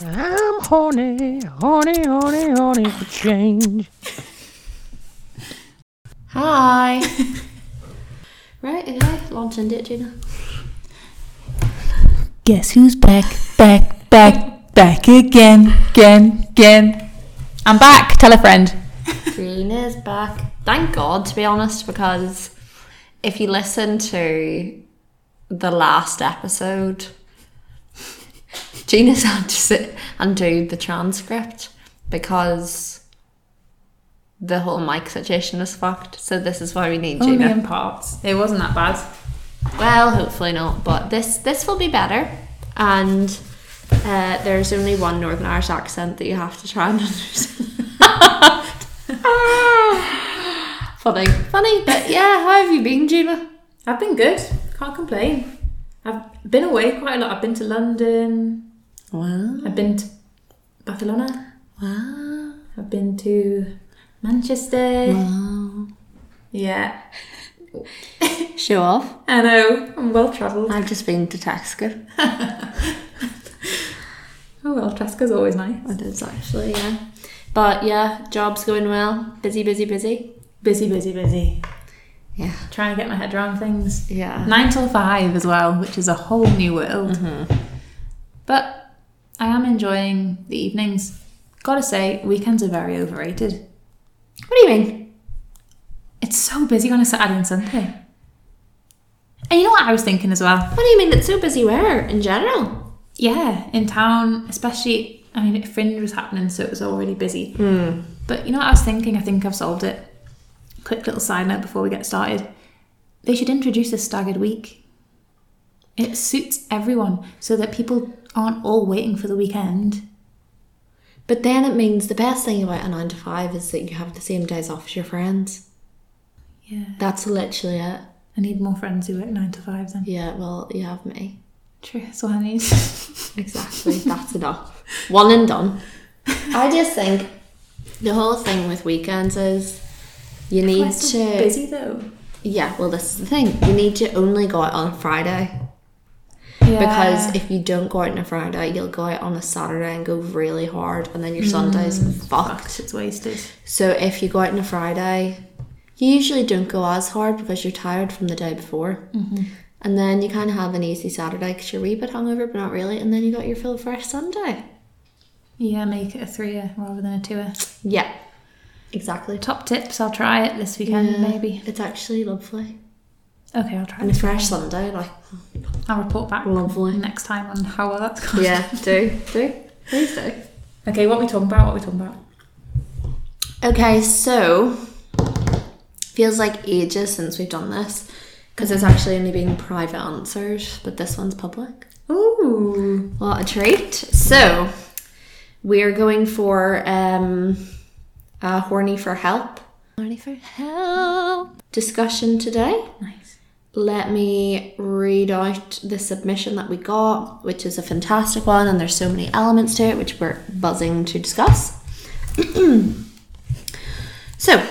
I'm horny, horny, horny, horny for change. Hi. Right, okay, launch and it, Gina. Guess who's back, back, back, back again. I'm back, tell a friend. Gina's back. Thank God, to be honest, because if you listen to the last episode, Gina's had to sit and do the transcript because the whole mic situation was fucked. So this is why we need Gina. Only in parts. It wasn't that bad. Well, hopefully not. But this will be better. And there's only one Northern Irish accent that you have to try and understand. Funny. But yeah, how have you been, Gina? I've been good. Can't complain. I've been away quite a lot. I've been to London. Wow. I've been to Barcelona. Wow. I've been to Manchester. Wow. Yeah. Show off. I know. I'm well travelled. I've just been to Tesco. Oh well, Tesco's always nice. It is actually, yeah. But yeah, job's going well. Busy. Yeah. Trying to get my head around things. Yeah. 9 till 5 as well, which is a whole new world. Mm-hmm. But I am enjoying the evenings. Gotta say, weekends are very overrated. What do you mean? It's so busy on a Saturday and Sunday. And you know what I was thinking as well? What do you mean it's so busy where, in general? Yeah, in town, especially, I mean, Fringe was happening, so it was already busy. Mm. But you know what I was thinking? I think I've solved it. Quick little side note before we get started. They should introduce a staggered week. It suits everyone so that people aren't all waiting for the weekend. But then it means the best thing about a 9 to 5 is that you have the same days off as your friends. Yeah. That's literally it. I need more friends who work 9 to 5 then. Yeah, well, you have me. True, that's what I need. Exactly, that's enough. One and done. I just think the whole thing with weekends is you need to. Busy though. Yeah, well, this is the thing. You need to only go out on a Friday. Yeah. Because if you don't go out on a Friday, you'll go out on a Saturday and go really hard, and then your Sunday's fucked. It's wasted. So if you go out on a Friday, you usually don't go as hard because you're tired from the day before. Mm-hmm. And then you kind of have an easy Saturday because you're a wee bit hungover, but not really. And then you got your full fresh Sunday. Yeah, make it a 3-er rather than a 2-er. Yeah. Exactly. Top tips. I'll try it this weekend, maybe. It's actually lovely. Okay, I'll try it. And a fresh Sunday, like. I'll report back next time on how well that's gone. Yeah, do. Please do. Okay, what are we talking about? Okay, so feels like ages since we've done this because it's actually only been private answers, but this one's public. Ooh, what a treat! So we're going for horny for help. Horny for help. Discussion today. Nice. Let me read out the submission that we got, which is a fantastic one, and there's so many elements to it, which we're buzzing to discuss. So,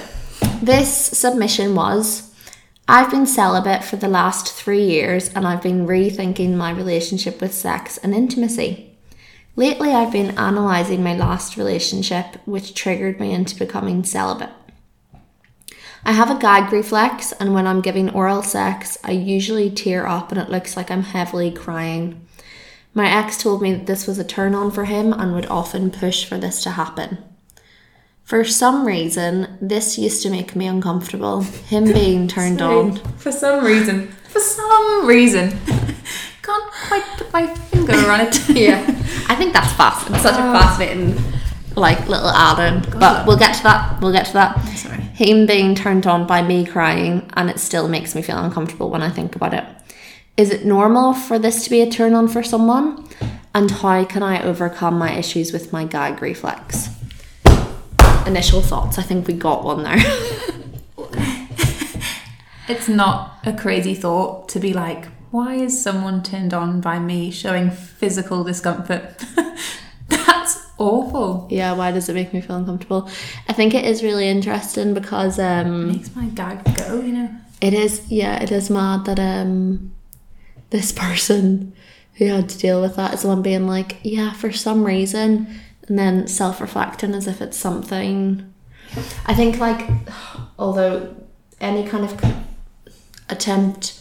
this submission was, I've been celibate for the last 3 years, and I've been rethinking my relationship with sex and intimacy. Lately, I've been analysing my last relationship, which triggered me into becoming celibate. I have a gag reflex, and when I'm giving oral sex, I usually tear up and it looks like I'm heavily crying. My ex told me that this was a turn-on for him and would often push for this to happen. For some reason, this used to make me uncomfortable, him being turned on. For some reason. Can't quite put my finger on it. Yeah, I think that's fascinating. It's such a fascinating, little add-in. But we'll get to that. Sorry. Him being turned on by me crying, and it still makes me feel uncomfortable when I think about it. Is it normal for this to be a turn-on for someone? And how can I overcome my issues with my gag reflex? Initial thoughts. I think we got one there. It's not a crazy thought to be like, why is someone turned on by me showing physical discomfort? That's awful. Yeah, why does it make me feel uncomfortable? I think it is really interesting because it makes my gag go, you know. It is mad that this person who had to deal with that is the one being like, yeah, for some reason, and then self-reflecting as if it's something. I think, like, although any kind of attempt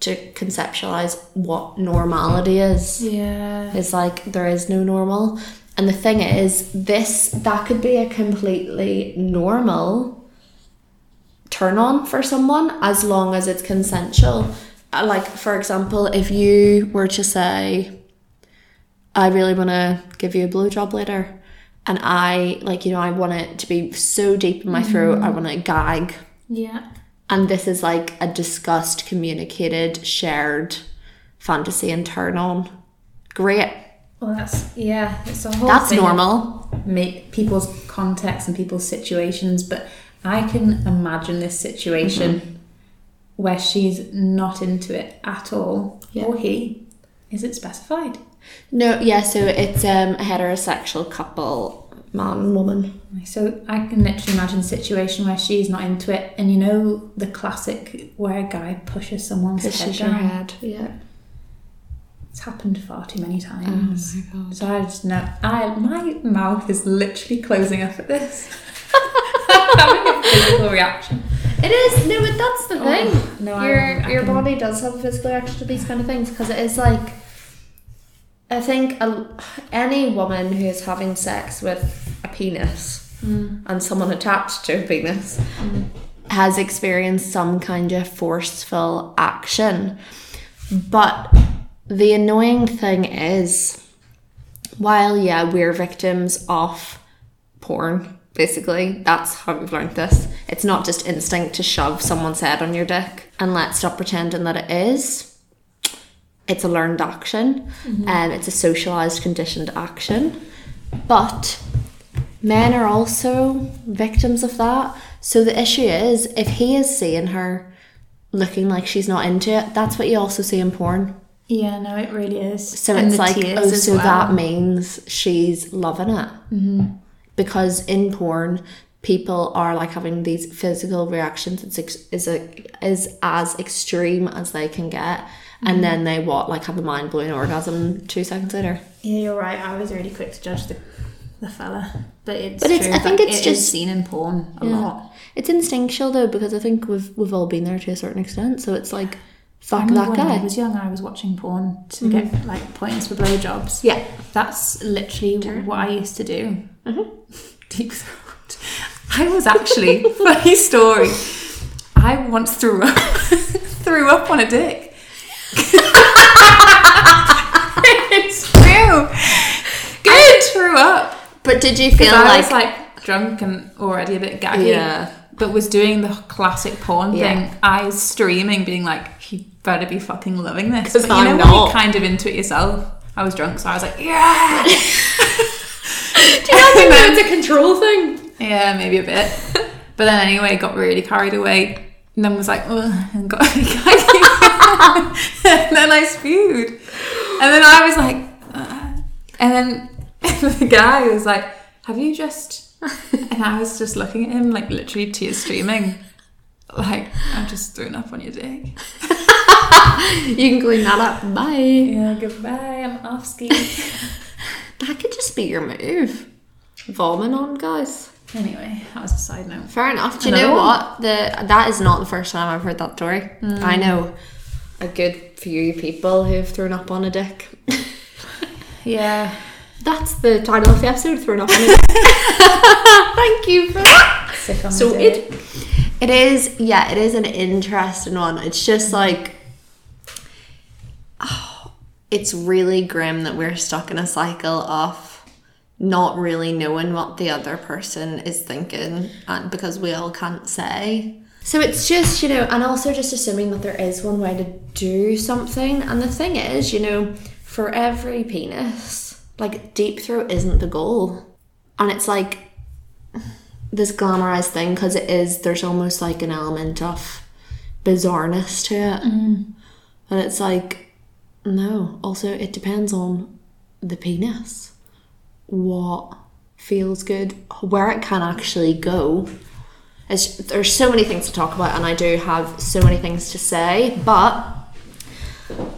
to conceptualize what normality is, yeah, is like, there is no normal. And the thing is, that could be a completely normal turn on for someone as long as it's consensual. Like, for example, if you were to say, I really want to give you a blowjob later, and I, like, you know, I want it to be so deep in my throat, I want to gag. Yeah. And this is like a discussed, communicated, shared fantasy and turn on. Great. Well, that's, yeah, it's a whole that's thing. Normal. Make people's context and people's situations, but I can imagine this situation where she's not into it at all, or he. Is it specified? No, yeah, so it's a heterosexual couple, man and woman. So I can literally imagine a situation where she's not into it, and you know the classic where a guy pushes someone's head down. Yeah. It's happened far too many times. Oh my God. So I just know, my mouth is literally closing up at this. I'm having a physical reaction. It is, no, but that's the thing. No, your body does have a physical reaction to these kind of things, because it is like, I think any woman who is having sex with a penis and someone attached to a penis has experienced some kind of forceful action. But the annoying thing is, while, yeah, we're victims of porn, basically, that's how we've learned this. It's not just instinct to shove someone's head on your dick, and let's stop pretending that it is. It's a learned action, and it's a socialised, conditioned action. But men are also victims of that. So the issue is, if he is seeing her looking like she's not into it, that's what you also see in porn. Yeah, no, it really is. So and it's like, oh, so that means she's loving it. Because in porn, people are like having these physical reactions. It's as extreme as they can get. And then they have a mind-blowing orgasm 2 seconds later. Yeah, you're right. I was really quick to judge the fella. But it's true. I think it's just seen in porn a lot. It's instinctual though, because I think we've all been there to a certain extent. So it's like, fuck that guy. When I was young, I was watching porn to get like points for blowjobs. Yeah, that's literally what I used to do. Deep throat. I was actually funny story. I once threw up on a dick. It's true. Good. I threw up. But did you feel like I was like drunk and already a bit gaggy? Yeah. But was doing the classic porn thing, eyes streaming, being like, you better be fucking loving this. But you know when you're kind of into it yourself? I was drunk, so I was like, yeah! Do you not think that it's a control thing? Yeah, maybe a bit. But then anyway, got really carried away, and then was like, ugh, and got really and then I spewed. And then I was like, ugh. And then the guy was like, have you just... And I was just looking at him, like literally tears streaming, like, I've just thrown up on your dick. You can clean that up. Bye. Yeah, goodbye. I'm off ski. That could just be your move. Vomiting on guys. Anyway, that was a side note. Fair enough. Do you know what? That is not the first time I've heard that story. I know a good few people who've thrown up on a dick. Yeah. That's the title of the episode, thrown up on a dick. Thank you for that. So it is an interesting one. It's just like, oh, it's really grim that we're stuck in a cycle of not really knowing what the other person is thinking, and because we all can't say. So it's just, you know, and also just assuming that there is one way to do something. And the thing is, you know, for every penis, like, deep throat isn't the goal. And it's like this glamorized thing, because it is, there's almost like an element of bizarreness to it. And it's like, no. Also, it depends on the penis, what feels good, where it can actually go. There's so many things to talk about, and I do have so many things to say, but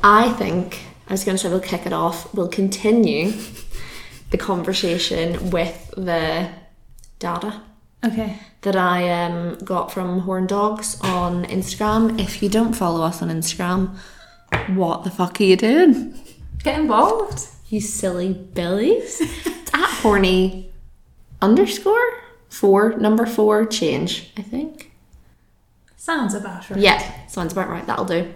I think I was going to say we'll kick it off. We'll continue the conversation with the data. Okay. That I got from Horndogs on Instagram. If you don't follow us on Instagram, what the fuck are you doing? Get involved, you silly billies. It's at horny_4change, I think. Sounds about right. Yeah, sounds about right. That'll do.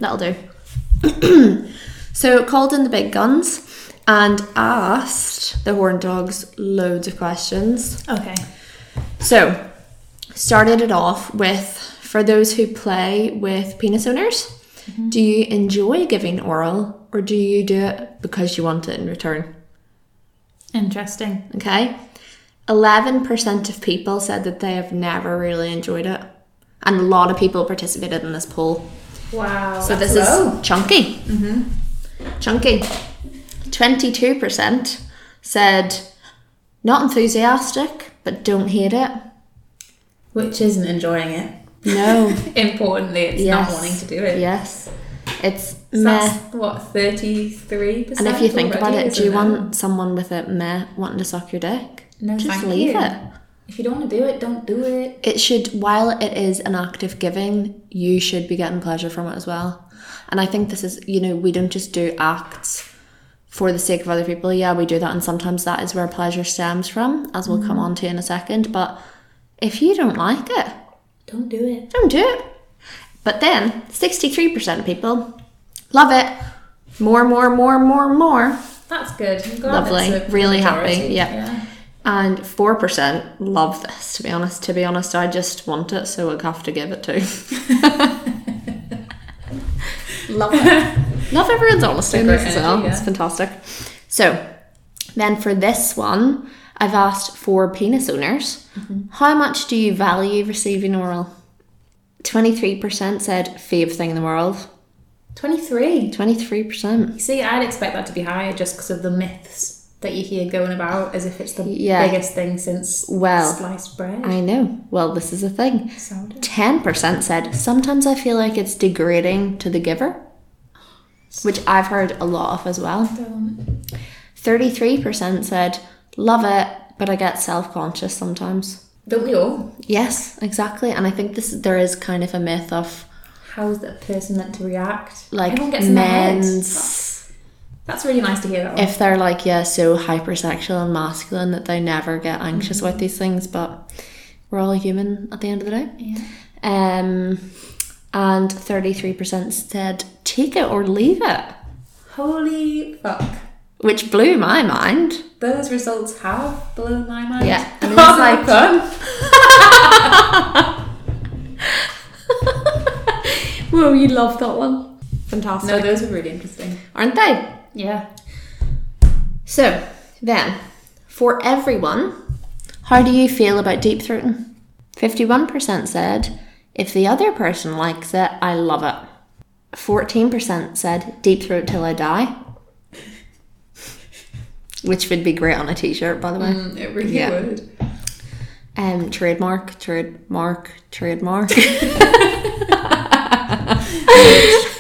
So called in the big guns and asked the Horndogs loads of questions. Okay. So started it off with, for those who play with penis owners, mm-hmm. do you enjoy giving oral or do you do it because you want it in return? Interesting. Okay. 11% of people said that they have never really enjoyed it. And a lot of people participated in this poll. Wow. So this low. Is chunky. Mm-hmm. Chunky. 22% said not enthusiastic, but don't hate it. Which isn't enjoying it. No. Importantly, it's yes. not wanting to do it. Yes. It's so meh. That's, what, 33%? And if you think about it, do you want someone with a meh wanting to suck your dick? No, just leave it. If you don't want to do it, don't do it. It should, while it is an act of giving, you should be getting pleasure from it as well. And I think this is, you know, we don't just do acts for the sake of other people. Yeah, we do that, and sometimes that is where pleasure stems from, as we'll come on to in a second. But if you don't like it, don't do it. Don't do it. But then 63% of people love it. More. That's good. I'm glad. Lovely. It's a really majority. Happy. Yeah. Yeah. And 4% love this, to be honest. I just want it, so I'll have to give it to. Love it. Love everyone's honesty in this as well. Yeah. It's fantastic. So, then for this one, I've asked for penis owners, mm-hmm. how much do you value receiving oral? 23% said fave thing in the world. 23%. See, I'd expect that to be higher just because of the myths that you hear going about as if it's the biggest thing since sliced bread. I know. Well, this is a thing. Sounded. 10% said, sometimes I feel like it's degrading to the giver, which I've heard a lot of as well. 33% said, love it, but I get self-conscious sometimes. Don't we all? Yes, exactly. And I think there is kind of a myth of, how is that person meant to react? Like, everyone gets men's... That's really nice to hear that one. If they're like, so hypersexual and masculine that they never get anxious about these things, but we're all human at the end of the day. Yeah. And 33% said, take it or leave it. Holy fuck. Which blew my mind. Those results have blown my mind. Yeah. And it's like, whoa, you love that one. Fantastic. No, those are really interesting. Aren't they? Yeah. So then, for everyone, how do you feel about deep throating? 51% said, if the other person likes it, I love it. 14% said, deep throat till I die. Which would be great on a t-shirt, by the way. It really would. Trademark.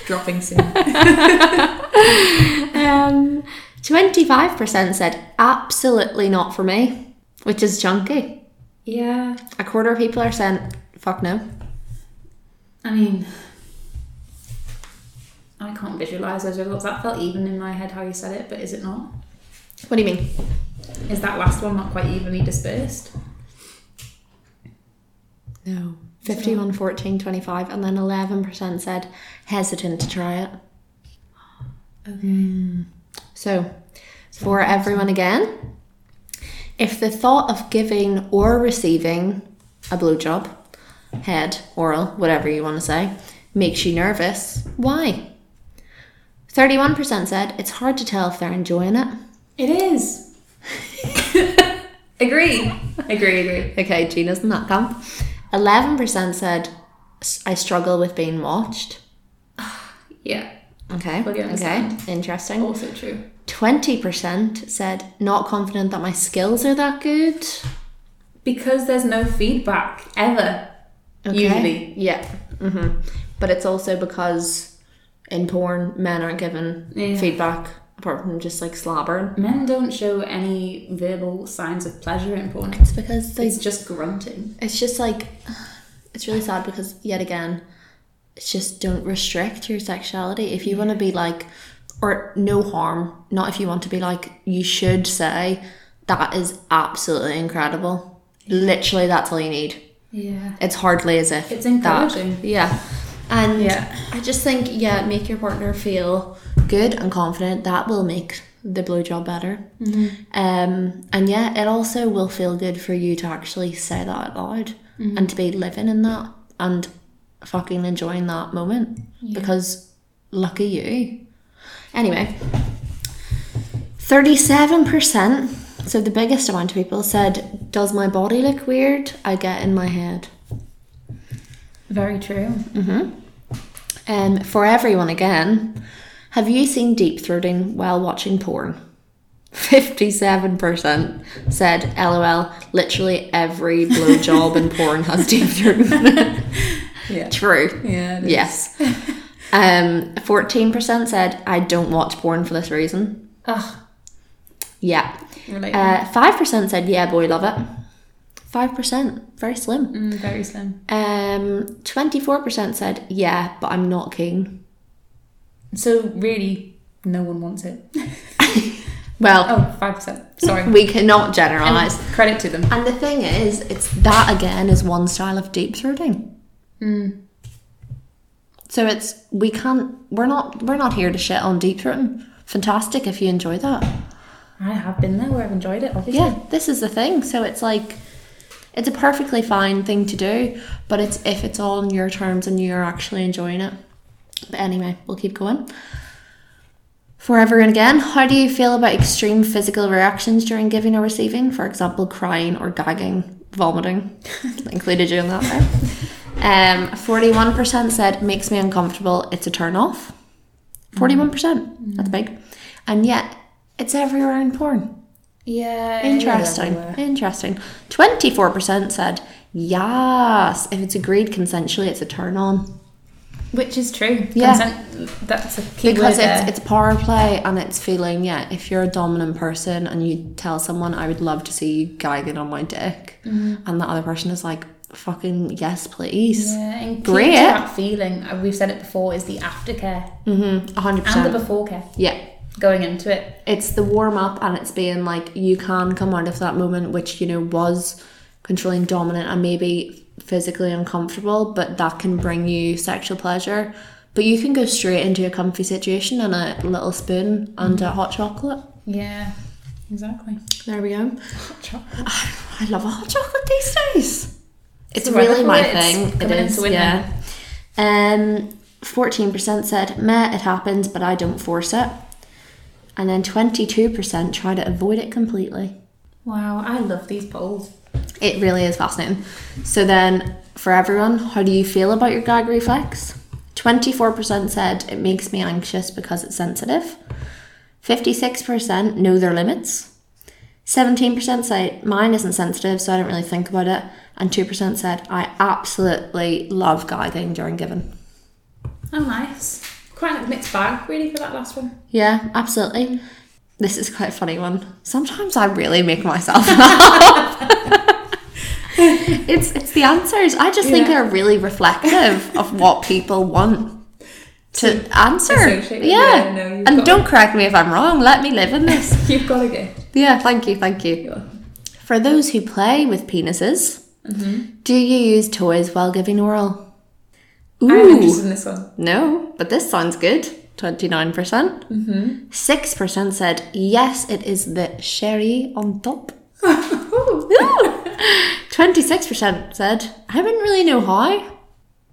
Dropping soon. 25% said absolutely not for me, which is chunky. Yeah. A quarter of people are saying fuck no. I mean, I can't visualise those results. That felt even in my head how you said it, but is it not? What do you mean? Is that last one not quite evenly dispersed? No. 51, 14, 25, and then 11% said hesitant to try it. Okay. So for everyone again, if the thought of giving or receiving a blowjob, head, oral, whatever you want to say, makes you nervous, why? 31% said it's hard to tell if they're enjoying it. It is. Agree. Okay, Gina's in that camp. 11% said, I struggle with being watched. Yeah. Okay. Okay. Interesting. Also true. 20% said, not confident that my skills are that good. Because there's no feedback, ever. Okay. Usually. Yeah. Mm-hmm. But it's also because in porn, men aren't given feedback. apart from just like slobbering. Men don't show any verbal signs of pleasure in porn. It's because it's just grunting. It's just like, it's really sad because yet again, it's just don't restrict your sexuality. If you want to be like, or no harm, not if you want to be like, you should say, that is absolutely incredible. Literally, that's all you need. Yeah. It's hardly as if it's encouraging. That, yeah. And yeah. I just think, yeah, make your partner feel good and confident. That will make the blowjob better. Mm-hmm. And yeah, it also will feel good for you to actually say that out loud and to be living in that and fucking enjoying that moment because lucky you. Anyway, 37%. So the biggest amount of people said, does my body look weird? I get in my head. Very true. Mm-hmm. For everyone again, have you seen deep throating while watching porn? 57% said, LOL, literally every blowjob in porn has deep throating. Yeah. True. Yeah. Yes. 14% said, I don't watch porn for this reason. Ugh. Yeah. 5% said, yeah, boy, love it. 5%, very slim. Very slim. 24% said, yeah, but I'm not keen. So really, no one wants it. Well. Oh, 5%, sorry. We cannot generalise. Credit to them. And the thing is, it's that again is one style of deep throating. So it's, we're not here to shit on deep throating. Fantastic if you enjoy that. I have been there where I've enjoyed it, obviously. Yeah, this is the thing. So it's like, it's a perfectly fine thing to do, but it's if it's all on your terms and you're actually enjoying it. But anyway, we'll keep going. For everyone again, how do you feel about extreme physical reactions during giving or receiving? For example, crying or gagging, vomiting. Included you in that there. 41% said, makes me uncomfortable, it's a turn off. 41%, that's big. And yet, it's everywhere in porn. Yeah. Interesting. 24% said, yes, if it's agreed consensually, it's a turn on. Which is true. Yeah. Consent, that's a key word there. Because it's power play and it's feeling, yeah, if you're a dominant person and you tell someone, I would love to see you gagging on my dick, and the other person is like, fucking yes please, and great. That feeling, we've said it before, is the aftercare. 100%. And the beforecare. Yeah. Going into it, it's the warm up and it's being like, you can come out of that moment, which, you know, was controlling, dominant and maybe physically uncomfortable, but that can bring you sexual pleasure. But you can go straight into a comfy situation and a little spoon and a hot chocolate. Yeah, exactly. There we go. Hot chocolate. I love a hot chocolate these days. It's really my thing. It is, yeah. 14% said, meh, it happens, but I don't force it. And then 22% try to avoid it completely. Wow, I love these polls. It really is fascinating. So then, for everyone, how do you feel about your gag reflex? 24% said, it makes me anxious because it's sensitive. 56% know their limits. 17% say, mine isn't sensitive, so I don't really think about it. And 2% said, I absolutely love gagging during giving. Oh, nice. Quite a mixed bag, really, for that last one. Yeah, absolutely. This is quite a funny one. Sometimes I really make myself laugh. It's the answers. I just think they're really reflective of what people want to answer. Yeah. No, and don't correct me if I'm wrong. Let me live in this. You've got to go. Yeah, thank you. For those who play with penises, do you use toys while giving oral? Ooh. I'm interested in this one. No, but this sounds good. 29%. 6% said, yes, it is the sherry on top. 26% said, I wouldn't really know how.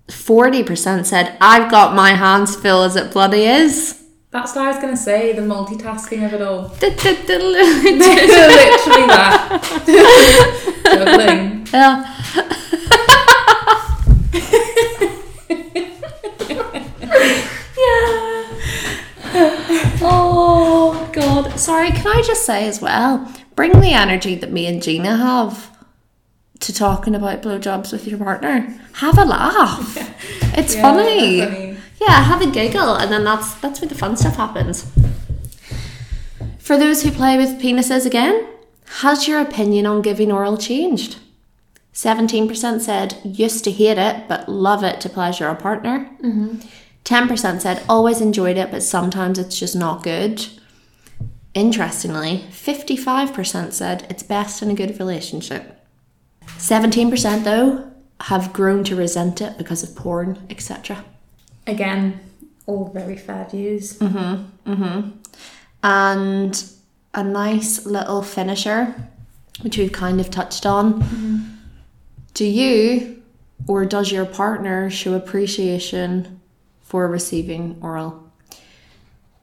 40% said, I've got my hands full as it bloody is. That's what I was going to say, the multitasking of it all. Literally that. Juggling. Yeah. Oh god, sorry, can I just say as well, bring the energy that me and Gina have to talking about blowjobs with your partner. Have a laugh. It's funny. Have a giggle, and then that's where the fun stuff happens. For those who play with penises again, has your opinion on giving oral changed? 17% said used to hate it but love it to pleasure a partner. Mm-hmm. 10% said always enjoyed it but sometimes it's just not good. Interestingly, 55% said it's best in a good relationship. 17% though have grown to resent it because of porn, etc. Again, all very fair views. Mm-hmm. Mm-hmm. And a nice little finisher, which we've kind of touched on. Mm-hmm. Do you or does your partner show appreciation for receiving oral?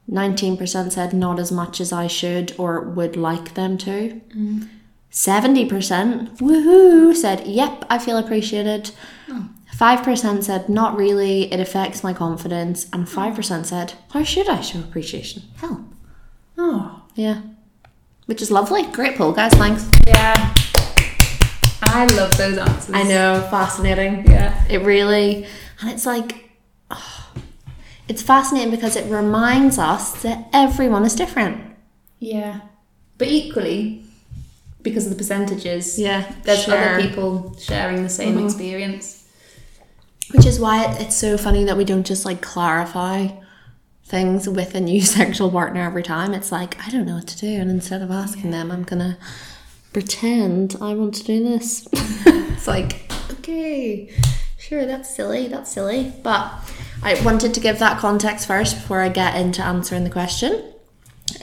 19% said not as much as I should or would like them to. Mm. 70% woohoo said yep, I feel appreciated. Oh. 5% said not really, it affects my confidence. And 5% said why should I show appreciation? Help. Oh. Yeah. Which is lovely. Great poll, guys. Thanks. Yeah. I love those answers. I know, fascinating. Yeah. It really, and it's like, oh, it's fascinating because it reminds us that everyone is different. Yeah. But equally, because of the percentages, yeah, there's other people sharing the same mm-hmm. experience. Which is why it's so funny that we don't just like clarify things with a new sexual partner every time. It's like, I don't know what to do. And instead of asking them, I'm going to pretend I want to do this. It's like, okay, sure, that's silly. But I wanted to give that context first before I get into answering the question.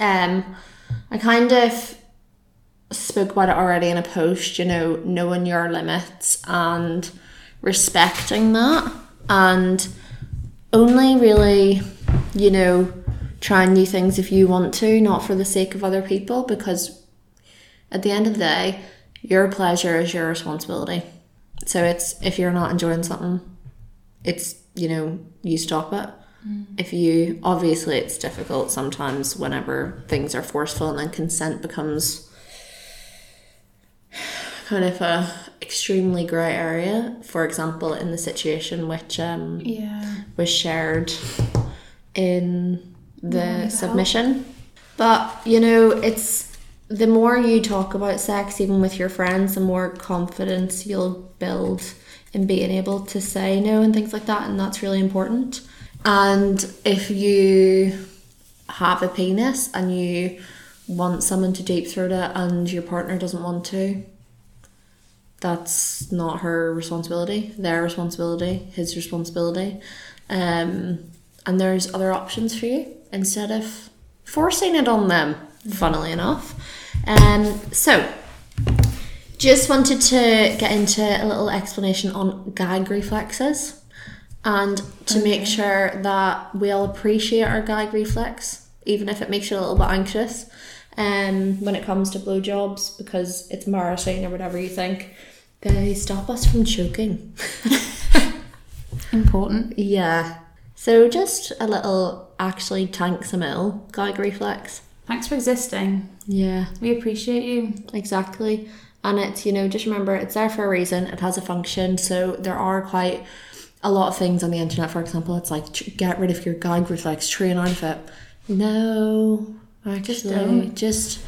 I kind of spoke about it already in a post, you know, knowing your limits and respecting that and only really, you know, trying new things if you want to, not for the sake of other people, because at the end of the day, your pleasure is your responsibility. So it's, if you're not enjoying something, it's, you know, you stop it. Mm. Obviously it's difficult sometimes whenever things are forceful and then consent becomes kind of a extremely grey area. For example, in the situation which was shared in the submission. But, you know, it's, the more you talk about sex, even with your friends, the more confidence you'll build in being able to say no and things like that. And that's really important. And if you have a penis and you want someone to deep throat it and your partner doesn't want to, that's not her responsibility, their responsibility, his responsibility. And there's other options for you instead of forcing it on them. Funnily enough. So just wanted to get into a little explanation on gag reflexes and to make sure that we all appreciate our gag reflex, even if it makes you a little bit anxious when it comes to blowjobs, because it's embarrassing or whatever you think. They stop us from choking. Important. Yeah. So just a little, actually, thanks a mil, gag reflex. Thanks for existing. Yeah. We appreciate you. Exactly. And it's, you know, just remember, it's there for a reason. It has a function. So there are quite a lot of things on the internet, for example. It's like, get rid of your gag reflex, train out of it. No. Actually, just don't. Just,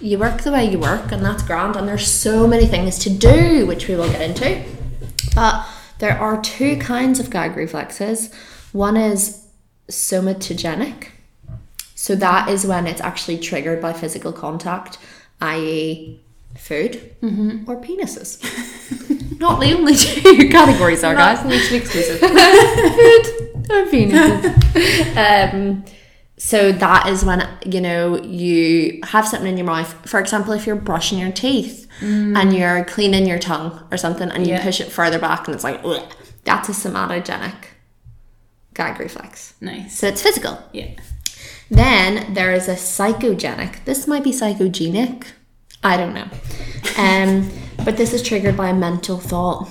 you work the way you work, and that's grand. And there's so many things to do, which we will get into. But there are two kinds of gag reflexes. One is somatogenic. So that is when it's actually triggered by physical contact, i.e. food or penises. Not the only two categories are, guys. Mutually exclusive. Food or penises. So that is when, you know, you have something in your mouth. For example, if you're brushing your teeth and you're cleaning your tongue or something and you push it further back and it's like, ugh, that's a somatogenic gag reflex. Nice. So it's physical. Yeah. Then there is a psychogenic. This might be psychogenic. I don't know. But this is triggered by a mental thought.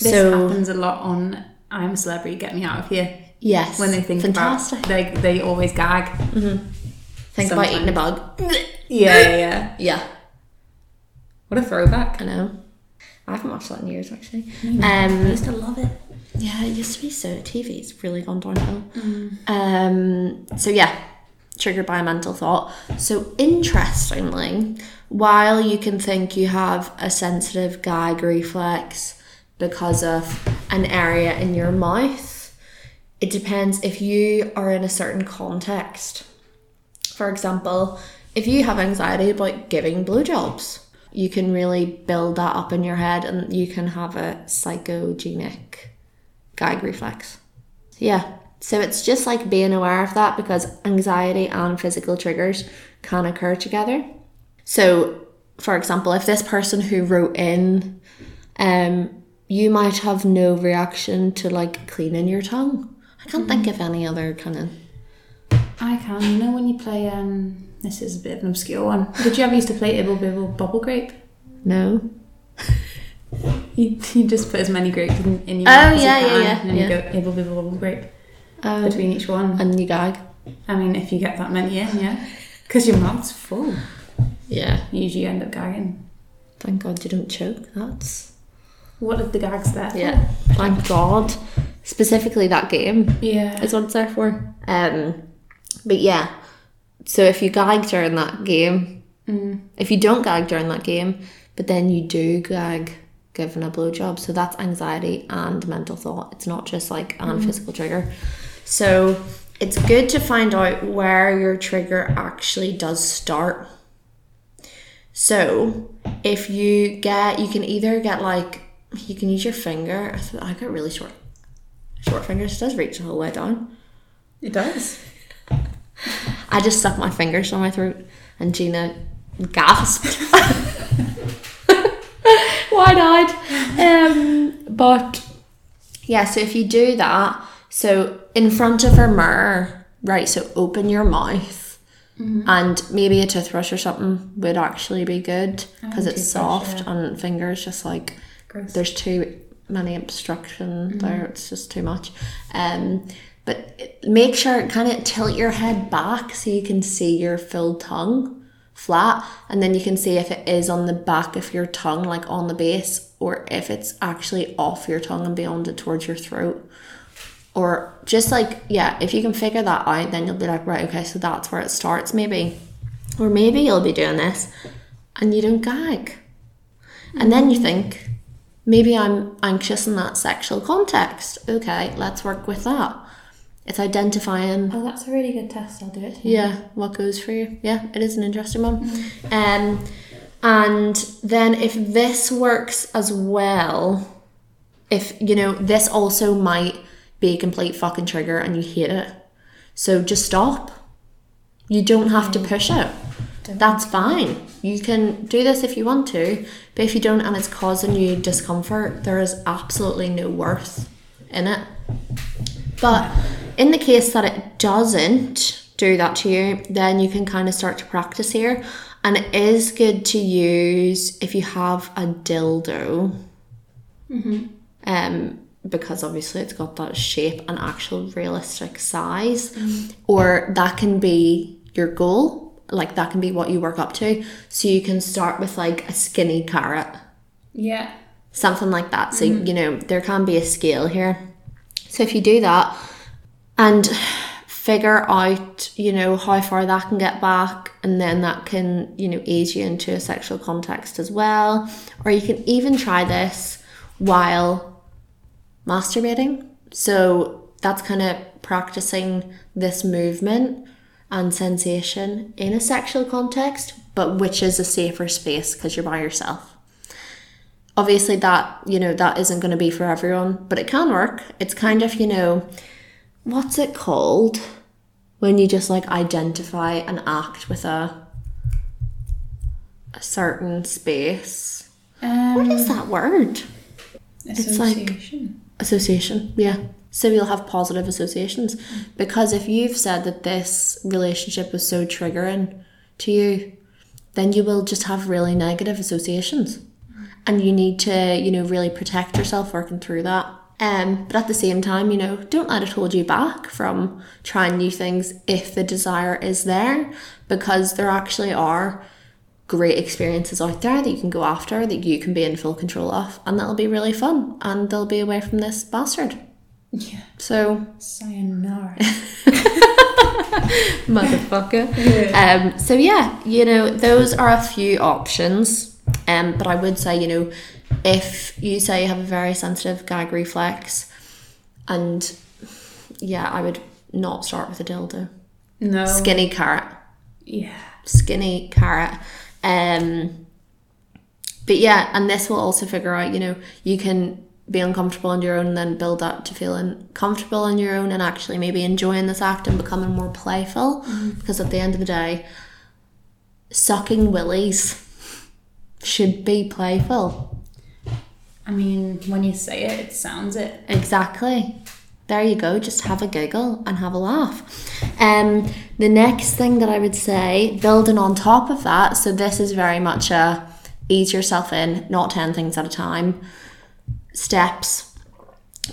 This happens a lot on I'm a Celebrity, Get Me Out of Here. Yes. When they think about it, they always gag. Mm-hmm. Think about eating a bug. Yeah. What a throwback. I know. I haven't watched that in years, actually. Mm-hmm. I used to love it. Yeah, it used to be so. TV's really gone downhill. So yeah, triggered by a mental thought. So interestingly, while you can think you have a sensitive gag reflex because of an area in your mouth, it depends if you are in a certain context. For example, if you have anxiety about giving blowjobs, you can really build that up in your head and you can have a psychogenic gag reflex. Yeah. So it's just like being aware of that, because anxiety and physical triggers can occur together. So, for example, if this person who wrote in, you might have no reaction to like cleaning your tongue. I can't think of any other kind of... I can. You know when you play, this is a bit of an obscure one. Did you ever used to play Ibble Bibble Bubble Grape? No. You just put as many grapes in your mouth as you can, and then you go Ibble Bibble Bubble Grape. Between each one. And you gag. I mean, if you get that many in, yeah. Because your mouth's full. Yeah. You usually end up gagging. Thank God you don't choke. That's... What are the gags there for? Yeah. Thank God. Specifically that game. Yeah. Is what it's there for. But yeah. So if you gag during that game... If you don't gag during that game, but then you do gag given a blowjob, so that's anxiety and mental thought. It's not just like and physical trigger. So it's good to find out where your trigger actually does start. So if you get, you can either get like, you can use your finger. I got really short fingers. It does reach the whole way down. It does. I just stuck my fingers down my throat and Gina gasped. Wide-eyed. But yeah, so if you do that, so in front of a mirror, right, so open your mouth, and maybe a toothbrush or something would actually be good, because it's soft, and fingers just like, gross. There's too many obstruction there, it's just too much. But make sure, kind of tilt your head back so you can see your full tongue flat, and then you can see if it is on the back of your tongue, like on the base, or if it's actually off your tongue and beyond it towards your throat. Or just like, yeah, if you can figure that out, then you'll be like, right, okay, so that's where it starts, maybe. Or maybe you'll be doing this and you don't gag, and then you think, maybe I'm anxious in that sexual context, okay, let's work with that. It's identifying... Oh, that's a really good test. I'll do it. Yeah, what goes for you. Yeah, it is an interesting one. And then if this works as well, if, you know, this also might be a complete fucking trigger and you hate it. So just stop. You don't have to push it. That's fine. You can do this if you want to, but if you don't and it's causing you discomfort, there is absolutely no worth in it. But in the case that it doesn't do that to you, then you can kind of start to practice here. And it is good to use if you have a dildo, because obviously it's got that shape and actual realistic size, or that can be your goal, like that can be what you work up to. So you can start with like a skinny carrot, something like that. So you know, there can be a scale here. So if you do that and figure out, you know, how far that can get back, and then that can, you know, ease you into a sexual context as well. Or you can even try this while masturbating. So that's kind of practicing this movement and sensation in a sexual context, but which is a safer space because you're by yourself. Obviously that, you know, that isn't going to be for everyone, but it can work. It's kind of, you know, what's it called when you just like identify and act with a certain space? What is that word? Association. It's like association, yeah. So you'll have positive associations, because if you've said that this relationship was so triggering to you, then you will just have really negative associations. And you need to, you know, really protect yourself working through that. But at the same time, you know, don't let it hold you back from trying new things if the desire is there, because there actually are great experiences out there that you can go after, that you can be in full control of, and that'll be really fun, and they'll be away from this bastard. Yeah. So... Sayonara. Motherfucker. Yeah. So yeah, you know, those are a few options. But I would say, you know, if you say you have a very sensitive gag reflex, and yeah, I would not start with a dildo. No. Skinny carrot. Yeah. Skinny carrot. But yeah, and this will also figure out, you know, you can be uncomfortable on your own and then build up to feeling comfortable on your own and actually maybe enjoying this act and becoming more playful. Mm-hmm. Because at the end of the day, sucking willies should be playful. I mean, when you say it, it sounds it. Exactly. There you go. Just have a giggle and have a laugh. The next thing that I would say, building on top of that, so this is very much a ease yourself in, not 10 things at a time. Steps.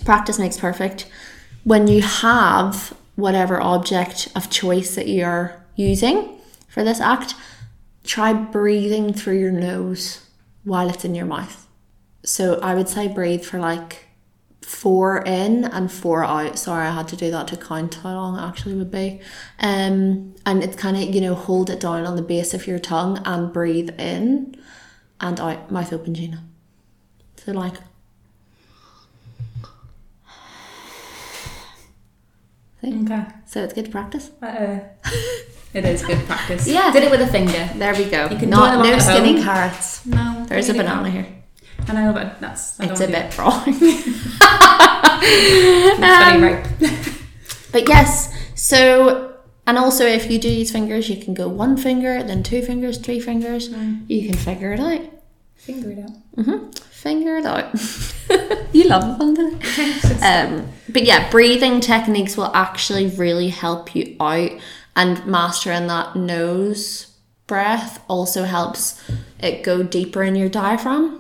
Practice makes perfect. When you have whatever object of choice that you're using for this act, try breathing through your nose while it's in your mouth. So I would say breathe for like 4 in and 4 out. Sorry, I had to do that to count how long it actually would be. And it's kind of, you know, hold it down on the base of your tongue and breathe in and out. Mouth open, Gina. So like... Okay. So it's good practice. It is good practice. Yeah. Did it with a finger. There we go. You can do no skinny home. Carrots. No. There's a banana here. I know, but that's... It's a bit wrong. It's very ripe. But yes, so... And also if you do use fingers, you can go 1 finger, then 2 fingers, 3 fingers. Mm. You can figure it out. Figure it out. Mm-hmm. Figure it out. You love them, don't you? But yeah, breathing techniques will actually really help you out, and mastering that nose breath also helps it go deeper in your diaphragm.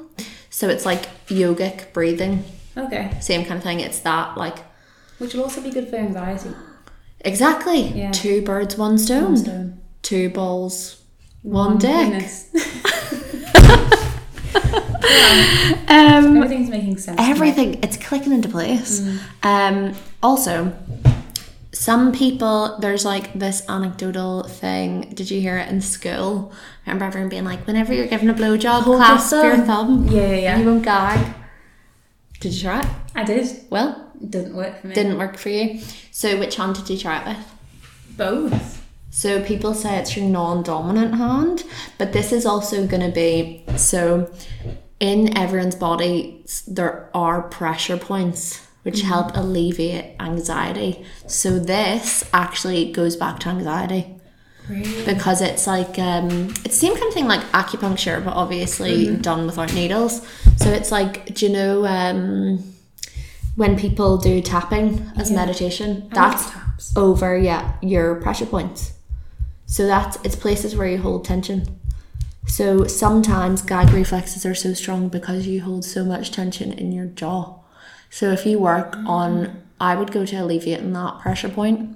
So it's like yogic breathing. Okay. Same kind of thing. It's that like... Which will also be good for anxiety. Exactly. Yeah. 2 birds, 1 stone. 1 stone. 2 balls, 1 dick. Everything's making sense. Everything, it's clicking into place. Also, some people, there's like this anecdotal thing, did you hear it in school? I remember everyone being like, whenever you're giving a blowjob, clasp your thumb. Yeah. You won't gag. Did you try it? I did. Well, it didn't work for me. Didn't work for you. So which hand did you try it with? Both. So people say it's your non-dominant hand, but this is also going to be, so in everyone's body, there are pressure points which help alleviate anxiety. So this actually goes back to anxiety. Really? Because it's like, it's the same kind of thing like acupuncture, but obviously done without needles. So it's like, do you know when people do tapping as meditation? That's taps over your pressure points. So it's places where you hold tension. So sometimes gag reflexes are so strong because you hold so much tension in your jaw. So if you work on, I would go to alleviating that pressure point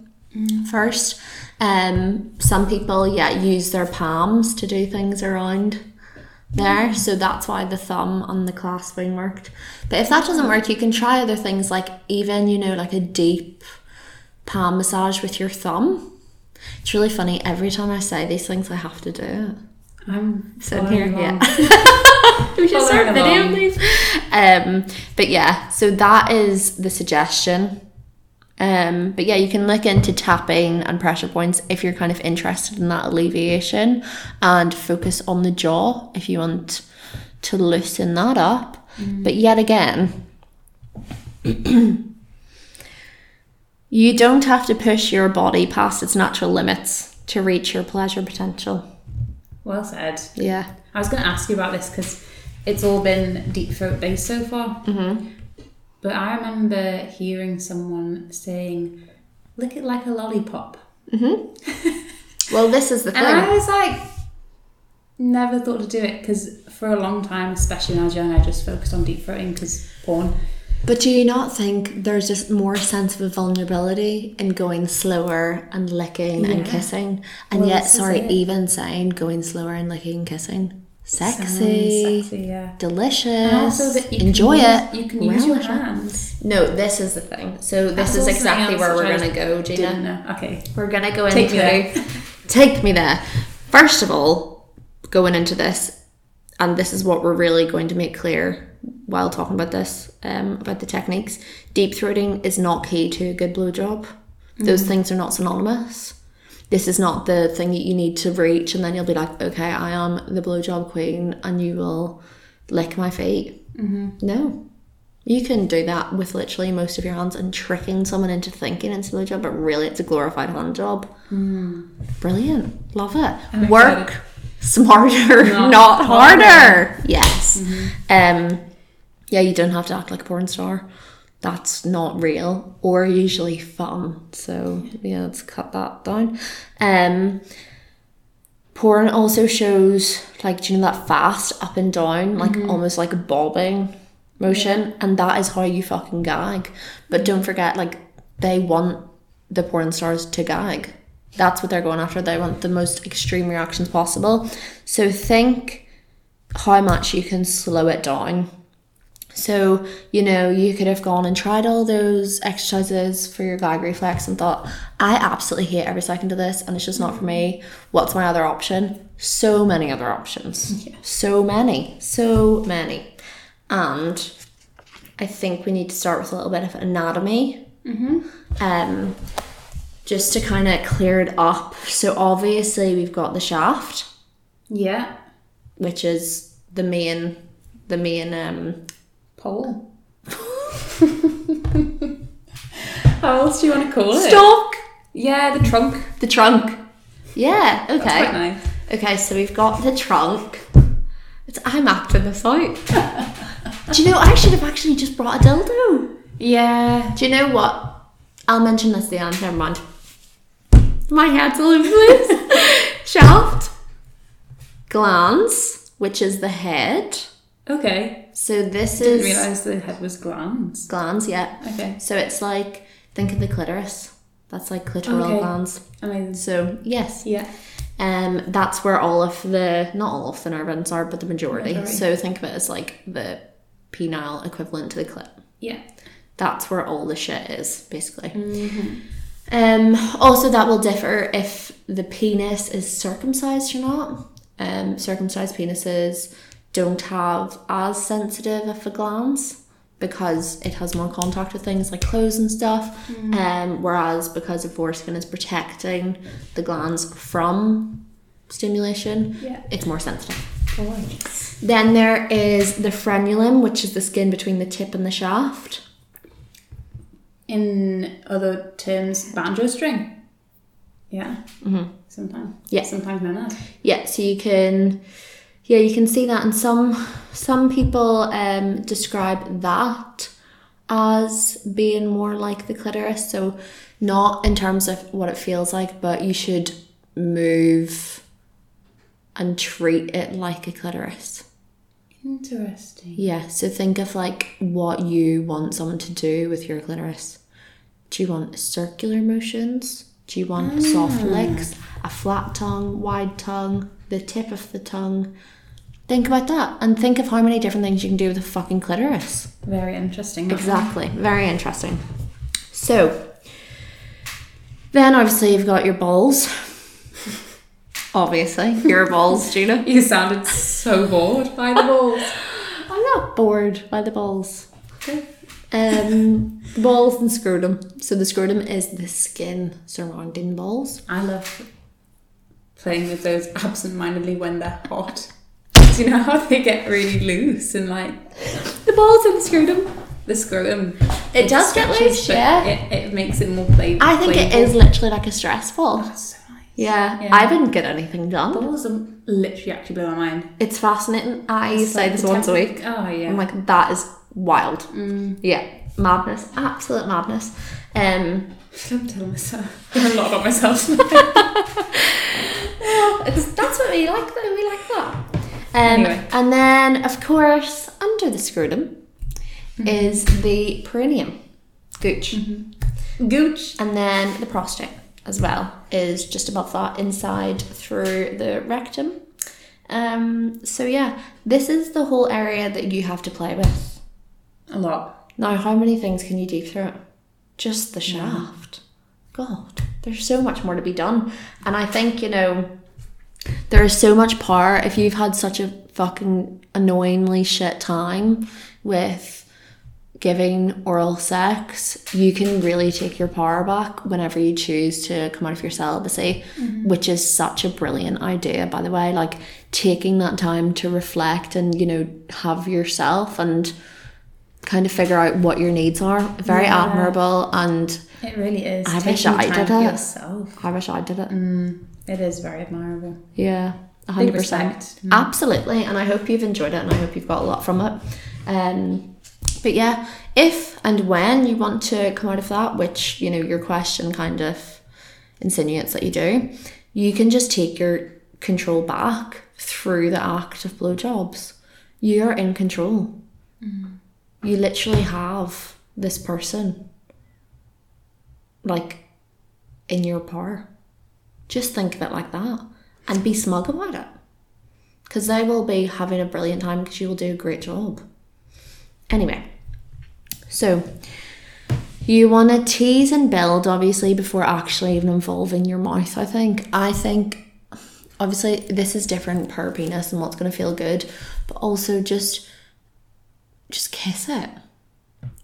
first. Some people, use their palms to do things around there. So that's why the thumb and the clasping worked. But if that doesn't work, you can try other things like even, you know, like a deep palm massage with your thumb. It's really funny. Every time I say these things, I have to do it. I'm so here, we should start video, please. But yeah, so that is the suggestion. But yeah, you can look into tapping and pressure points if you're kind of interested in that alleviation, and focus on the jaw if you want to loosen that up. But yet again, you don't have to push your body past its natural limits to reach your pleasure potential. Well said. Yeah. I was going to ask you about this because it's all been deep throat based so far. Mm-hmm. But I remember hearing someone saying, lick it like a lollipop. Mm-hmm. Well, this is the thing. And I was like, never thought to do it because for a long time, especially when I was young, I just focused on deep throating because porn. But do you not think there's just more sense of vulnerability in going slower and licking and kissing? And even saying going slower and licking and kissing sexy, yeah. Delicious, enjoy it. You can use your hands. No, this is the thing. So this is exactly where we're going to go, Gina. Okay. We're going to go into... Take me there. First of all, going into this, and this is what we're really going to make clear while talking about this, about the techniques, deep throating is not key to a good blowjob. Those things are not synonymous. This is not the thing that you need to reach and then you'll be like, okay, I am the blowjob queen and you will lick my feet. Mm-hmm. No. You can do that with literally most of your hands and tricking someone into thinking it's a blowjob, but really it's a glorified hand job. Mm. Brilliant. Love it. I'm Work excited. Smarter, not harder. Yes. Mm-hmm. Yeah, you don't have to act like a porn star. That's not real or usually fun, so yeah, let's cut that down. Porn also shows, like, you know, that fast up and down, like almost like a bobbing motion, and that is how you fucking gag. But don't forget, like, they want the porn stars to gag. That's what they're going after. They want the most extreme reactions possible, so think how much you can slow it down. So, you know, you could have gone and tried all those exercises for your gag reflex and thought, I absolutely hate every second of this and it's just not for me. What's my other option? So many other options. Yeah. So many. And I think we need to start with a little bit of anatomy. Just to kind of clear it up. So obviously we've got the shaft. Yeah. Which is the main pole. How else do you want to call it? Stalk. Yeah, the trunk. Yeah, okay. That's quite nice. Okay, so we've got the trunk. I'm acting this out. Do you know, I should have actually just brought a dildo. Yeah. Do you know what? I'll mention this at the end. Never mind. My head's all over the place. Shaft. Glands, which is the head. Okay. So this is... I didn't realise the head was glands. Glands, yeah. Okay. So it's like, think of the clitoris. That's like clitoral glands. Amazing. So, yes. Yeah. That's where all of the... Not all of the nerve ends are, but the majority. So think of it as like the penile equivalent to the clit. Yeah. That's where all the shit is, basically. Mm-hmm. Also, that will differ if the penis is circumcised or not. Circumcised penises... don't have as sensitive of the glands because it has more contact with things like clothes and stuff, whereas because the foreskin is protecting the glands from stimulation, it's more sensitive. Then there is the frenulum, which is the skin between the tip and the shaft. In other terms, banjo string. Yeah. Mm-hmm. Sometimes. Yeah. Sometimes not. Yeah, so you can... Yeah, you can see that, and some people describe that as being more like the clitoris, so not in terms of what it feels like, but you should move and treat it like a clitoris. Interesting. Yeah, so think of like what you want someone to do with your clitoris. Do you want circular motions? Do you want soft licks, a flat tongue, wide tongue, the tip of the tongue? Think about that, and think of how many different things you can do with a fucking clitoris. Very interesting. Exactly. Very interesting. So, then obviously you've got your balls. Obviously, your balls, Gina. You sounded so bored by the balls. I'm not bored by the balls. Okay. Balls and scrotum. So the scrotum is the skin surrounding balls. I love playing with those absentmindedly when they're hot. Do you know how they get really loose and like the balls and the scrotum? The scrotum. It does get loose, yeah. It makes it more playful. I think it is literally like a stress ball. Oh, that's so nice. Yeah. I didn't get anything done. Balls literally actually blow my mind. It's fascinating. I say this once a week. Oh yeah. I'm like, that is wild. Yeah. Madness. Absolute madness. I'm telling myself. I'm not on myself. That's what we like though. We like that. Anyway. And then, of course, under the scrotum is the perineum. Gooch. Mm-hmm. Gooch. And then the prostate as well is just above that, inside through the rectum. So yeah, this is the whole area that you have to play with. A lot. Now, how many things can you deep throat? Just the shaft. God, there's so much more to be done. And I think, you know, there is so much power. If you've had such a fucking annoyingly shit time with giving oral sex, you can really take your power back whenever you choose to come out of your celibacy, which is such a brilliant idea, by the way. Like, taking that time to reflect and, you know, have yourself and kind of figure out what your needs are. Very admirable. And it really is. I wish I did it. It is very admirable. Yeah, 100%. Absolutely. And I hope you've enjoyed it, and I hope you've got a lot from it. But yeah, if and when you want to come out of that, which, you know, your question kind of insinuates that you do, you can just take your control back through the act of blowjobs. You're in control. You literally have this person, like, in your power. Just think of it like that and be smug about it, because they will be having a brilliant time because you will do a great job. Anyway, so you want to tease and build, obviously, before actually even involving your mouth, I think. Obviously, this is different per penis and what's going to feel good, but also just kiss it.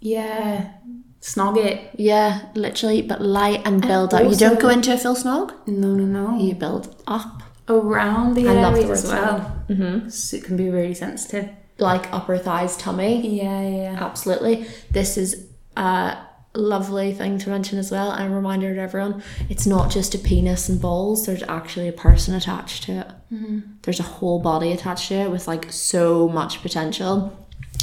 Yeah. Snog it. Yeah, literally, but light and build up. You don't go into a full snog? No. You build up. Around the area as well. Mm-hmm. So it can be really sensitive. Like upper thighs, tummy. Yeah. Absolutely. This is a lovely thing to mention as well, and a reminder to everyone, it's not just a penis and balls, there's actually a person attached to it. Mm-hmm. There's a whole body attached to it with, like, so much potential.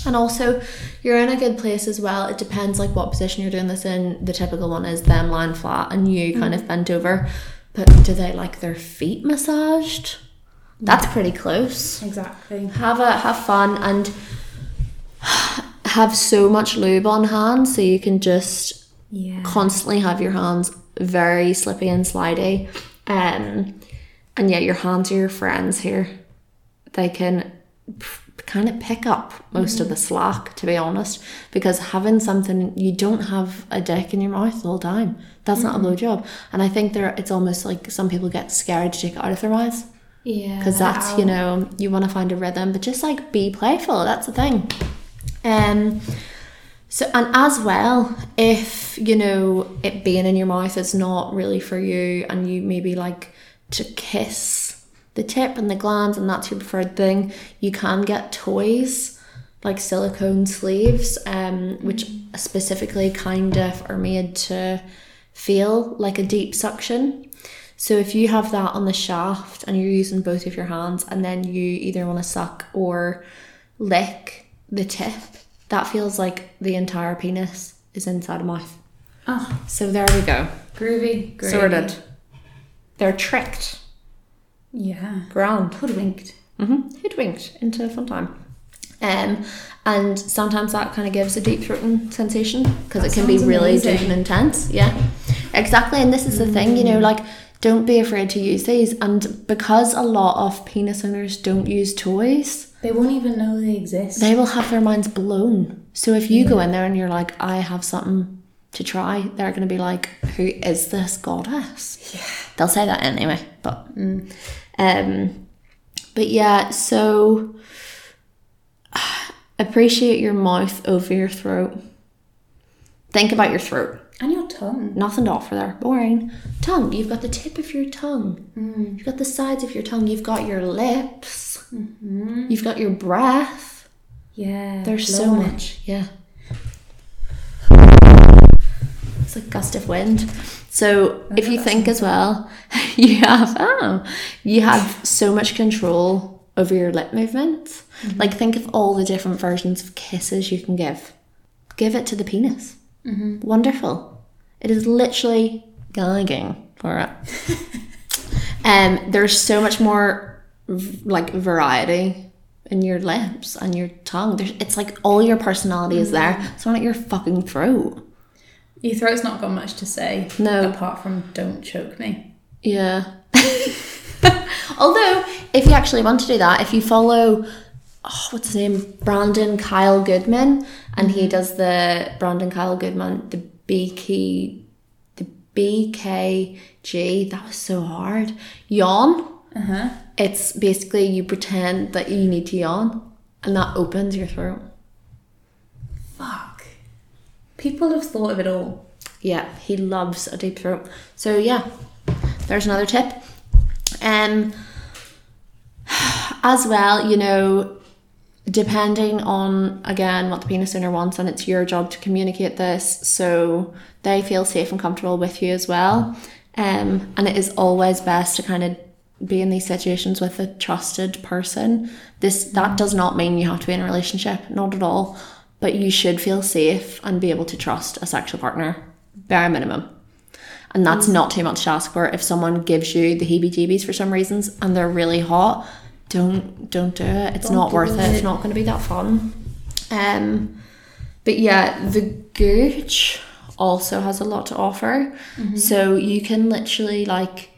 And also, you're in a good place as well. It depends, like, what position you're doing this in. The typical one is them lying flat and you kind of bent over. But do they like their feet massaged? That's pretty close. Exactly. Have fun and have so much lube on hand, so you can just constantly have your hands very slippy and slidey. And your hands are your friends here. They can kind of pick up most of the slack, to be honest, because having something, you don't have a dick in your mouth the whole time. That's not a blowjob. And I think it's almost like some people get scared to take it out of their mouths. Yeah, because that's, you know, you want to find a rhythm, but just, like, be playful. That's the thing. So, and as well, if, you know, it being in your mouth is not really for you, and you maybe like to kiss the tip and the glands, and that's your preferred thing, you can get toys like silicone sleeves, which specifically kind of are made to feel like a deep suction. So if you have that on the shaft and you're using both of your hands, and then you either want to suck or lick the tip, that feels like the entire penis is inside a mouth. Oh. So there we go. Groovy. Sorted. They're tricked. Yeah. Grand. Hoodwinked. Hoodwinked into a fun time. And sometimes that kind of gives a deep throating sensation, because it can be really deep and intense. Yeah. Exactly. And this is the thing, you know, like, don't be afraid to use these. And because a lot of penis owners don't use toys, they won't even know they exist. They will have their minds blown. So if you go in there and you're like, I have something to try, they're going to be like, who is this goddess? Yeah. They'll say that anyway. But yeah, so appreciate your mouth over your throat. Think about your throat. And your tongue. Nothing to offer there. Boring. Tongue. You've got the tip of your tongue. You've got the sides of your tongue. You've got your lips. You've got your breath. Yeah. There's so much. Yeah. It's a gust of wind. So if you think as well, you have so much control over your lip movements. Like, think of all the different versions of kisses you can give. Give it to the penis. Wonderful. It is literally gagging for it. There's so much more, like, variety in your lips and your tongue. It's like all your personality is there. It's not at your fucking throat. Your throat's not got much to say. No. Apart from, don't choke me. Yeah. Although if you actually want to do that, if you follow, what's his name, Brandon Kyle Goodman, and he does the Brandon Kyle Goodman, the BKG, that was so hard, yawn. It's basically you pretend that you need to yawn and that opens your throat. Fuck, people have thought of it all. Yeah, he loves a deep throat. So yeah, there's another tip. As well, you know, depending on, again, what the penis owner wants, and it's your job to communicate this so they feel safe and comfortable with you as well. And it is always best to kind of be in these situations with a trusted person. That does not mean you have to be in a relationship, not at all. But you should feel safe and be able to trust a sexual partner, bare minimum. And that's not too much to ask for. If someone gives you the heebie-jeebies for some reasons and they're really hot, don't do it. It's not worth it. It's not going to be that fun. But yeah, the gooch also has a lot to offer. So you can literally like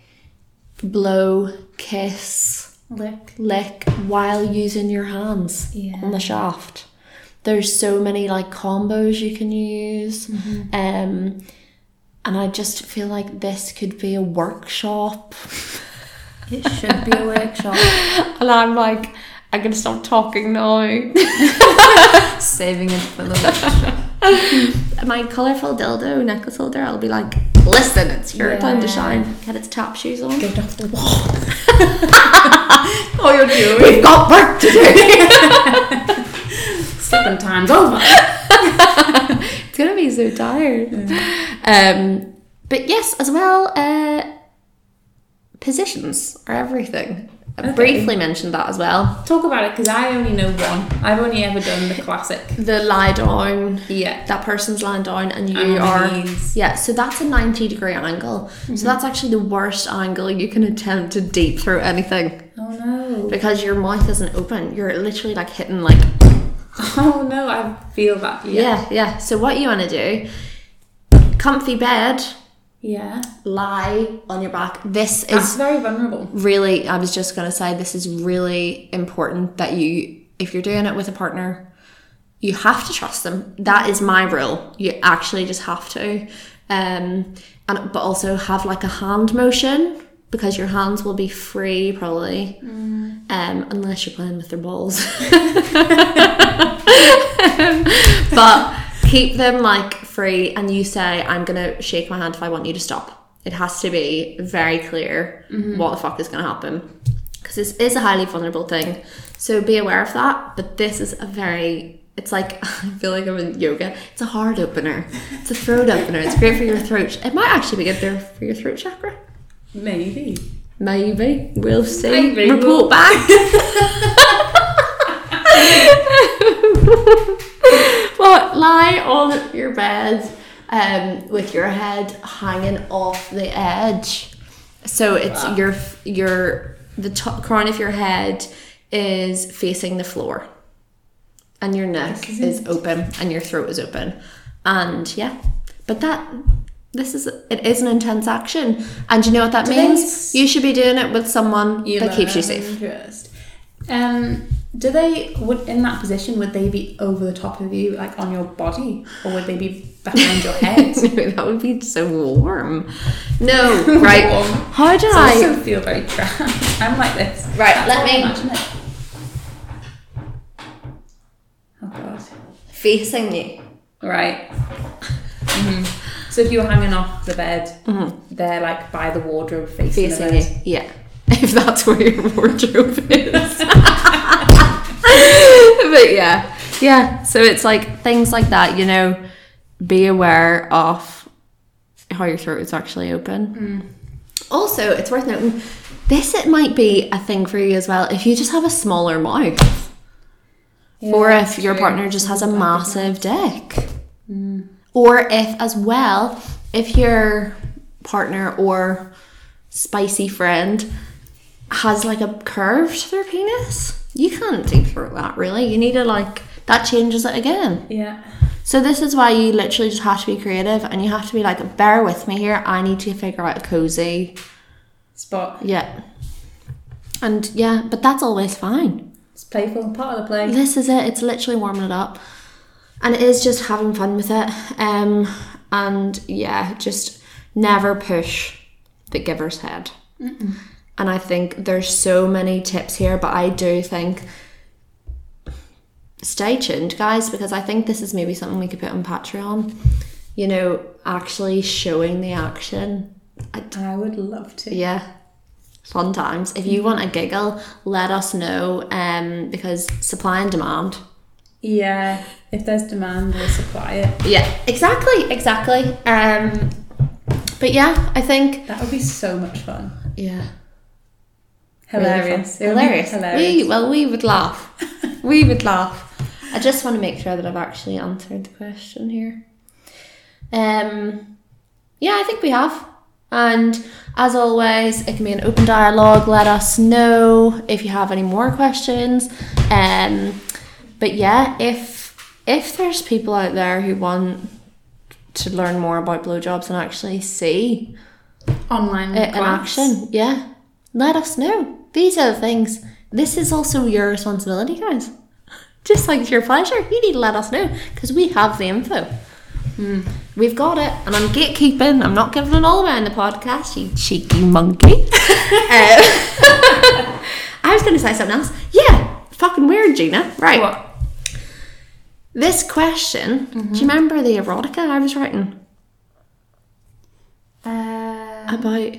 blow, kiss, lick while using your hands on the shaft. There's so many like combos you can use. And I just feel like this could be a workshop. It should be a workshop. And I'm like, I'm going to stop talking now. Saving it for the workshop. My colourful dildo necklace holder, I'll be like, listen, it's your time to shine. Get its tap shoes on. Get it off the wall. Oh, you're doing it. We've got work to do. 7 times over. It's going to be so tired. But yes, as well, positions are everything. Okay. I briefly mentioned that as well. Talk about it, because I only know one. I've only ever done the classic. The lie down. Yeah. That person's lying down and you are... Yeah, so that's a 90-degree angle. So that's actually the worst angle you can attempt to deep throat anything. Oh no. Because your mouth isn't open. You're literally like hitting like... Oh no, I feel that. Yeah. So what you want to do, comfy bed... Yeah. Lie on your back. That's very vulnerable. Really, I was just going to say, this is really important that you, if you're doing it with a partner, you have to trust them. That is my rule. You actually just have to. But also have like a hand motion, because your hands will be free probably. Unless you're playing with their balls. But keep them like free, and you say, I'm gonna shake my hand if I want you to stop. It has to be very clear what the fuck is gonna happen, because this is a highly vulnerable thing, so be aware of that. But this is it's like, I feel like I'm in yoga. It's a heart opener, it's a throat opener, it's great for your throat. It might actually be good there for your throat chakra. Maybe we'll see. Report back. But lie on your bed with your head hanging off the edge. So it's the crown of your head is facing the floor, and your neck is open and your throat is open. And but it is an intense action. And you know what that means? You should be doing it with someone that keeps you safe. Do they, in that position, would they be over the top of you, like on your body? Or would they be behind your head? No, that would be so warm. No, right. How did I... also feel very trapped. I'm like this. Right, imagine it. Oh, God. Facing you. Right. So if you're hanging off the bed, they're like by the wardrobe facing the bed. You. Yeah. If that's where your wardrobe is. But yeah, so it's like things like that, you know, be aware of how your throat is actually open. Also, it's worth noting this, it might be a thing for you as well if you just have a smaller mouth, or if your partner just has a massive dick, or if as well if your partner or spicy friend has like a curve to their penis. You can't deep throat that, really. You need to, like, that changes it again. Yeah. So this is why you literally just have to be creative, and you have to be like, bear with me here. I need to figure out a cozy spot. Yeah. And yeah, but that's always fine. It's playful, part of the play. This is it. It's literally warming it up. And it is just having fun with it. And yeah, just never push the giver's head. Mm-mm. And I think there's so many tips here, but I do think stay tuned, guys, because I think this is maybe something we could put on Patreon. You know, actually showing the action. I would love to. Yeah. Fun times. If you want a giggle, let us know, because supply and demand. Yeah. If there's demand, we'll supply it. Yeah. Exactly. But yeah, I think that would be so much fun. Yeah. Hilarious. Really hilarious. We would laugh. We would laugh. I just want to make sure that I've actually answered the question here. Yeah, I think we have. And as always, it can be an open dialogue. Let us know if you have any more questions. But yeah, if there's people out there who want to learn more about blowjobs and actually see online in action, yeah, let us know. These are the things. This is also your responsibility, guys. Just like it's your pleasure, you need to let us know, because we have the info. We've got it, and I'm gatekeeping. I'm not giving it all away in the podcast, you cheeky monkey. I was going to say something else. Yeah, fucking weird, Gina. Right. What? This question, do you remember the erotica I was writing? About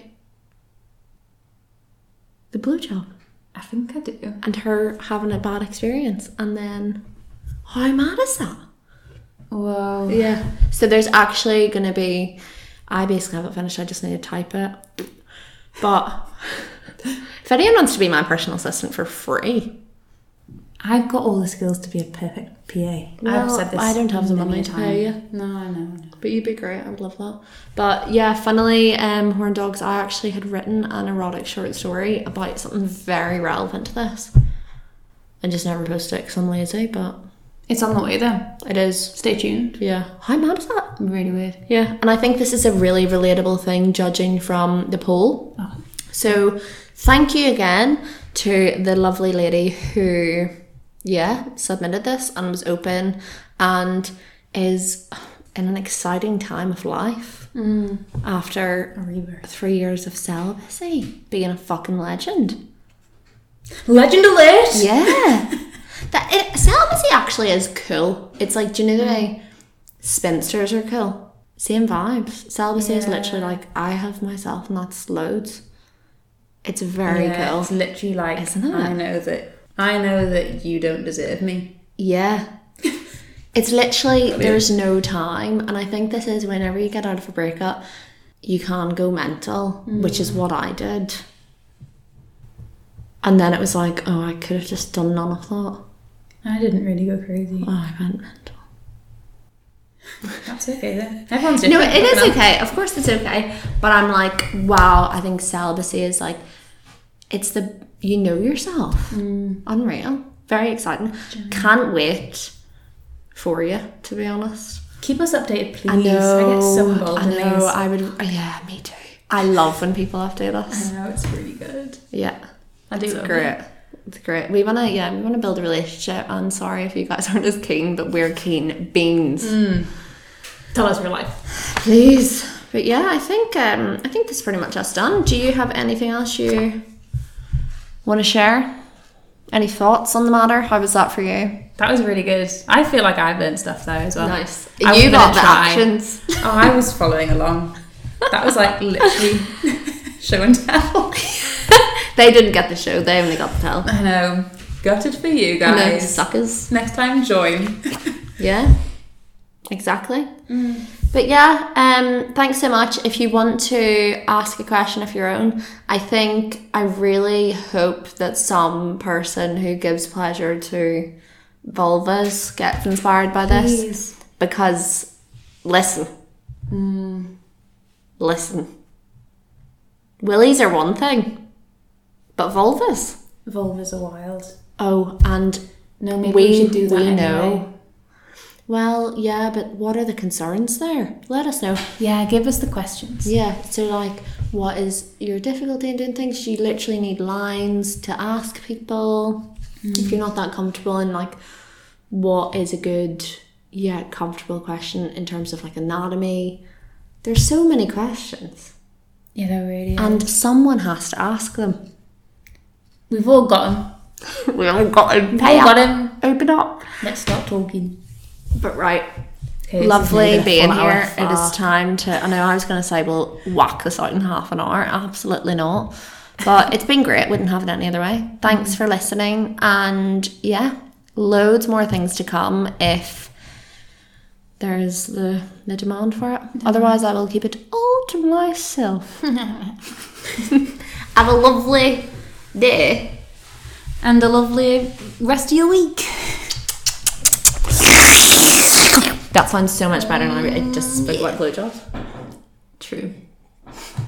the blowjob. I think I do. And her having a bad experience, and then how mad is that? Wow. Yeah. So there's actually going to be... I basically haven't finished. I just need to type it. But if anyone wants to be my personal assistant for free... I've got all the skills to be a perfect PA. Well, I've said this. I don't have the money to pay you. No, I know. But you'd be great. I would love that. But yeah, funnily, Horndogs, I actually had written an erotic short story about something very relevant to this. And just never posted it because I'm lazy, but... It's on the way though. It is. Stay tuned. Yeah. How mad is that? Really weird. Yeah. And I think this is a really relatable thing, judging from the poll. Oh. So thank you again to the lovely lady who, yeah, submitted this and was open and is in an exciting time of life after 3 years of celibacy, being a fucking legend. Legend alert! Yeah. Celibacy actually is cool. It's like, do you know the way spinsters are cool? Same vibes. Celibacy is literally like, I have myself and that's loads. It's very cool. It's literally like, isn't it? I know that you don't deserve me. Yeah. It's literally, there's no time. And I think this is whenever you get out of a breakup, you can go mental, which is what I did. And then it was like, oh, I could have just done none of that. I didn't really go crazy. Oh, I went mental. That's okay then. Everyone's different. No, it is okay. Of course it's okay. But I'm like, wow, I think celibacy is like, it's the, you know yourself. Unreal. Very exciting. Can't wait for you, to be honest. Keep us updated, please. I know. I get so involved in these. I know. I would, yeah, me too. I love when people update us. I know, it's really good. Yeah. I do. It's great. It's great. We want to build a relationship. I'm sorry if you guys aren't as keen, but we're keen beans. Tell us your life, please. But yeah, I think that's pretty much us done. Do you have anything else you want to share? Any thoughts on the matter? How was that for you? That was really good. I feel like I've learned stuff there as well. Nice. You got the actions. Oh, I was following along. That was like literally show and tell. They didn't get the show, they only got the tell. I know. Gutted for you guys. No, suckers. Next time, join. Yeah, exactly. But yeah, thanks so much. If you want to ask a question of your own, I think I really hope that some person who gives pleasure to vulvas gets inspired by this. Please. Because listen. Listen. Willies are one thing. But vulvas? Vulvas are wild. Oh, and no, maybe we should do that. We know. well, yeah, but what are the concerns there? Let us know. Yeah, give us the questions. Yeah, so like, what is your difficulty in doing things? You literally need lines to ask people if you're not that comfortable. And like, what is a good yet comfortable question in terms of like anatomy? There's so many questions. Yeah, there really is. And someone has to ask them. We've all got them. We all got them. Pay up. Got them. Open up. Let's stop talking. But right. Okay, lovely being here. It is time to... I know I was going to say we'll whack this out in half an hour. Absolutely not. But it's been great. Wouldn't have it any other way. Thanks for listening. And yeah, loads more things to come if there's the demand for it. Otherwise, I will keep it all to myself. Have a lovely... day and a lovely rest of your week. That sounds so much better than I just spoke like blowjobs. True.